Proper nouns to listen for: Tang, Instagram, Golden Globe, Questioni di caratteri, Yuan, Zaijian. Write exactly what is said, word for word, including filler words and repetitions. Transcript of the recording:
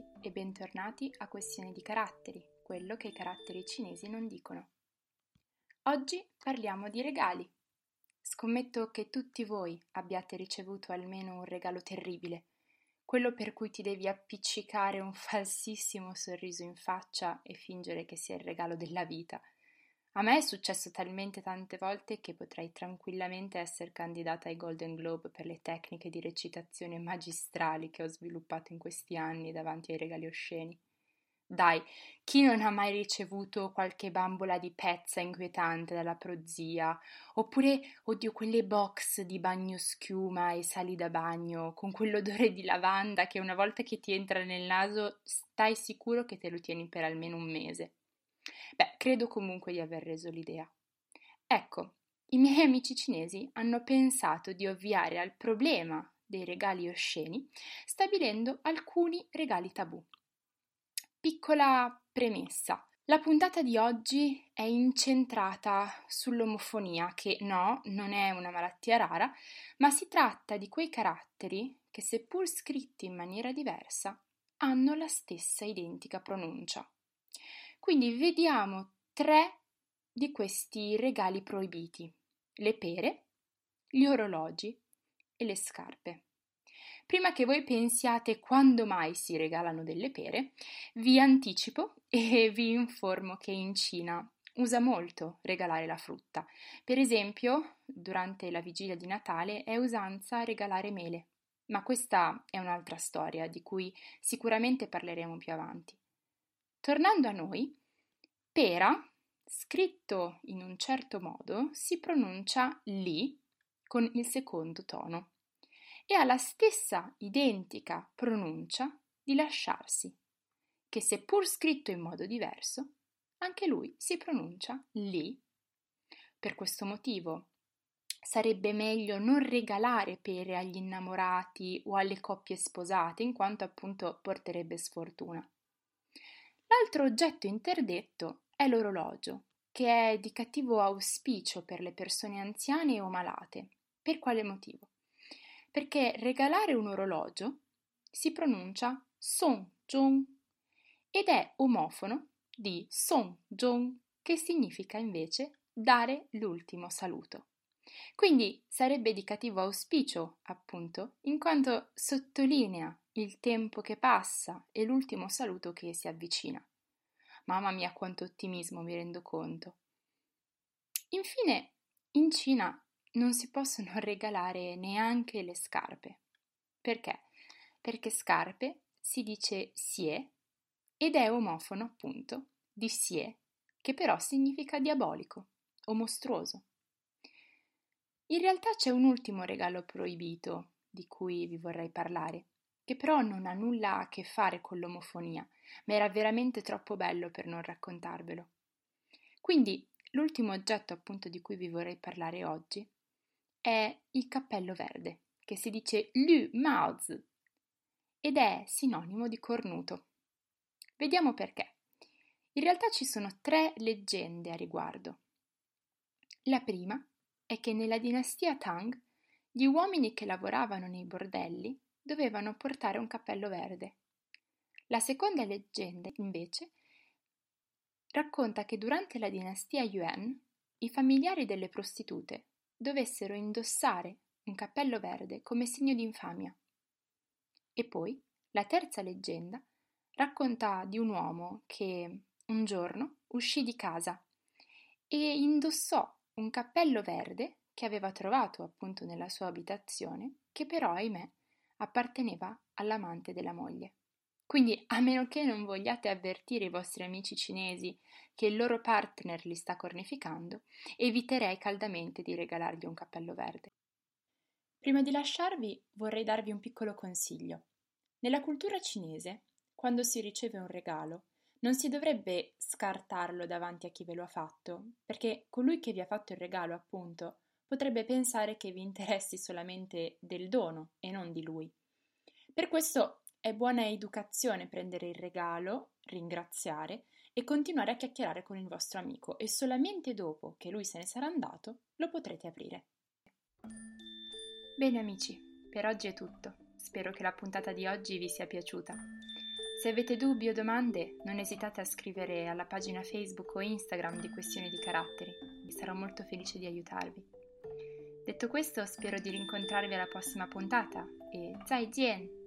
ragazzi e bentornati a Questioni di caratteri, quello che i caratteri cinesi non dicono. Oggi parliamo di regali. Scommetto che tutti voi abbiate ricevuto almeno un regalo terribile, quello per cui ti devi appiccicare un falsissimo sorriso in faccia e fingere che sia il regalo della vita. A me è successo talmente tante volte che potrei tranquillamente essere candidata ai Golden Globe per le tecniche di recitazione magistrali che ho sviluppato in questi anni davanti ai regali osceni. Dai, chi non ha mai ricevuto qualche bambola di pezza inquietante dalla prozia? Oppure, oddio, quelle box di bagnoschiuma e sali da bagno con quell'odore di lavanda che una volta che ti entra nel naso stai sicuro che te lo tieni per almeno un mese. Beh, credo comunque di aver reso l'idea. Ecco, i miei amici cinesi hanno pensato di ovviare al problema dei regali osceni stabilendo alcuni regali tabù. Piccola premessa. La puntata di oggi è incentrata sull'omofonia, che no, non è una malattia rara, ma si tratta di quei caratteri che, seppur scritti in maniera diversa, hanno la stessa identica pronuncia. Quindi vediamo tre di questi regali proibiti: le pere, gli orologi e le scarpe. Prima che voi pensiate quando mai si regalano delle pere, vi anticipo e vi informo che in Cina usa molto regalare la frutta. Per esempio, durante la vigilia di Natale è usanza regalare mele, ma questa è un'altra storia di cui sicuramente parleremo più avanti. Tornando a noi, pera, scritto in un certo modo, si pronuncia li con il secondo tono e ha la stessa identica pronuncia di lasciarsi, che seppur scritto in modo diverso, anche lui si pronuncia li. Per questo motivo sarebbe meglio non regalare pere agli innamorati o alle coppie sposate, in quanto appunto porterebbe sfortuna. L'altro oggetto interdetto è l'orologio, che è di cattivo auspicio per le persone anziane o malate. Per quale motivo? Perché regalare un orologio si pronuncia song zhong ed è omofono di song zhong, che significa invece dare l'ultimo saluto. Quindi sarebbe di cattivo auspicio, appunto, in quanto sottolinea il tempo che passa e l'ultimo saluto che si avvicina. Mamma mia, quanto ottimismo, mi rendo conto. Infine, in Cina non si possono regalare neanche le scarpe. Perché? Perché scarpe si dice xie ed è omofono, appunto, di xie, che però significa diabolico o mostruoso. In realtà c'è un ultimo regalo proibito di cui vi vorrei parlare, che però non ha nulla a che fare con l'omofonia, ma era veramente troppo bello per non raccontarvelo. Quindi l'ultimo oggetto appunto di cui vi vorrei parlare oggi è il cappello verde, che si dice lü maozi ed è sinonimo di cornuto. Vediamo perché. In realtà ci sono tre leggende a riguardo. La prima è che nella dinastia Tang gli uomini che lavoravano nei bordelli dovevano portare un cappello verde. La seconda leggenda, invece, racconta che durante la dinastia Yuan i familiari delle prostitute dovessero indossare un cappello verde come segno di infamia. E poi la terza leggenda racconta di un uomo che un giorno uscì di casa e indossò un cappello verde che aveva trovato appunto nella sua abitazione, che però, ahimè, apparteneva all'amante della moglie. Quindi, a meno che non vogliate avvertire i vostri amici cinesi che il loro partner li sta cornificando, eviterei caldamente di regalargli un cappello verde. Prima di lasciarvi, vorrei darvi un piccolo consiglio. Nella cultura cinese, quando si riceve un regalo, non si dovrebbe scartarlo davanti a chi ve lo ha fatto, perché colui che vi ha fatto il regalo, appunto, potrebbe pensare che vi interessi solamente del dono e non di lui. Per questo è buona educazione prendere il regalo, ringraziare e continuare a chiacchierare con il vostro amico, e solamente dopo che lui se ne sarà andato lo potrete aprire. Bene amici, per oggi è tutto. Spero che la puntata di oggi vi sia piaciuta. Se avete dubbi o domande, non esitate a scrivere alla pagina Facebook o Instagram di Questioni di Caratteri, vi sarò molto felice di aiutarvi. Detto questo, spero di rincontrarvi alla prossima puntata e Zaijian!